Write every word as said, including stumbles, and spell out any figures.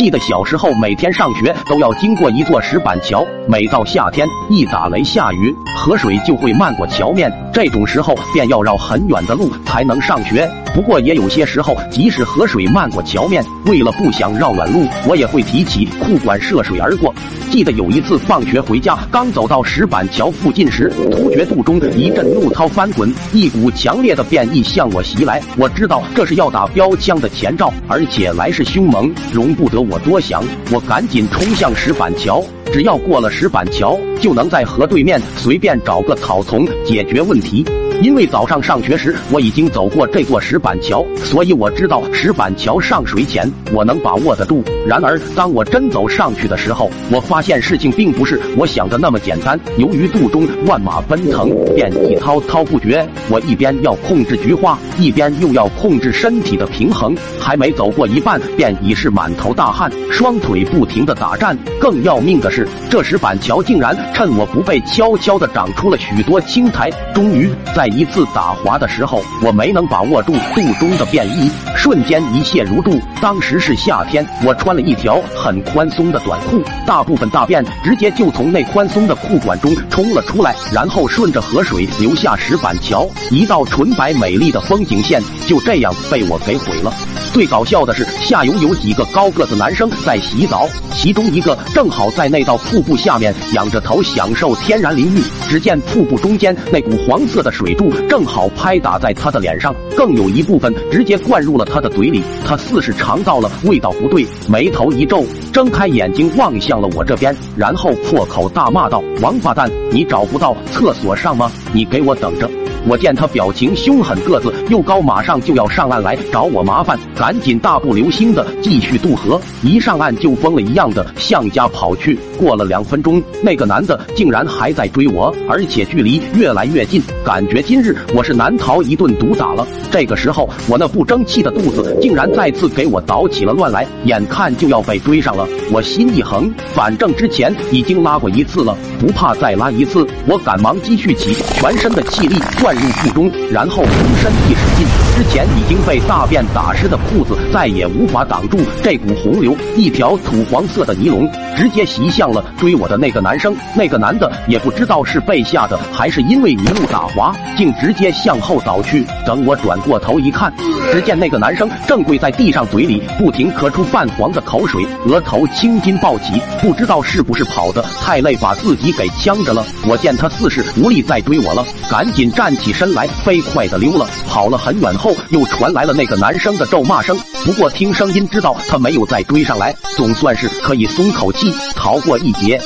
记得小时候每天上学都要经过一座石板桥，每到夏天一打雷下雨，河水就会漫过桥面，这种时候便要绕很远的路才能上学。不过也有些时候，即使河水漫过桥面，为了不想绕远路，我也会提起裤管涉水而过。记得有一次放学回家，刚走到石板桥附近时，突觉肚中一阵怒涛翻滚，一股强烈的便意向我袭来。我知道这是要打标枪的前兆，而且来势凶猛，容不得我多想。我赶紧冲向石板桥，只要过了石板桥，就能在河对面随便找个草丛解决问题。因为早上上学时我已经走过这座石板桥，所以我知道石板桥上水浅，我能把握得住。然而当我真走上去的时候，我发现事情并不是我想的那么简单。由于肚中万马奔腾，便一滔滔不绝。我一边要控制菊花，一边又要控制身体的平衡，还没走过一半便已是满头大汗，双腿不停地打颤。更要命的是，这石板桥竟然趁我不备悄悄地长出了许多青苔。终于在一次打滑的时候，我没能把握住肚中的便意，瞬间一泻如注。当时是夏天，我穿了一条很宽松的短裤，大部分大便直接就从那宽松的裤管中冲了出来，然后顺着河水流下石板桥。一道纯白美丽的风景线就这样被我给毁了。最搞笑的是，下游有几个高个子男生在洗澡，其中一个正好在那道瀑布下面仰着头享受天然淋浴。只见瀑布中间那股黄色的水柱正好拍打在他的脸上，更有一部分直接灌入了他的嘴里。他似是尝到了味道不对，眉头一皱，睁开眼睛望向了我这边，然后破口大骂道：“王八蛋，你找不到厕所上吗？你给我等着！”我见他表情凶狠，个子又高，马上就要上岸来找我麻烦，赶紧大步流星的继续渡河。一上岸就疯了一样的向家跑去。过了两分钟，那个男的竟然还在追我，而且距离越来越近，感觉今日我是难逃一顿毒打了。这个时候，我那不争气的肚子竟然再次给我捣起了乱来，眼看就要被追上了。我心一横，反正之前已经拉过一次了，不怕再拉一次。我赶忙积蓄起全身的气力，灌入腹中，然后俯身一使劲，之前已经被大便打湿的裤子再也无法挡住这股洪流，一条土黄色的尼龙直接袭向了追我的那个男生。那个男的也不知道是被吓的还是因为一路打滑，竟直接向后倒去。等我转过头一看，只见那个男生正跪在地上，嘴里不停咳出泛黄的口水，额头青筋暴起，不知道是不是跑得太累把自己给呛着了。我见他似是无力再追我了，赶紧站起身来，飞快的溜了。跑了很远后，又传来了那个男生的咒骂声，不过听声音知道他没有再追上来，总算是可以松口气，逃过一劫。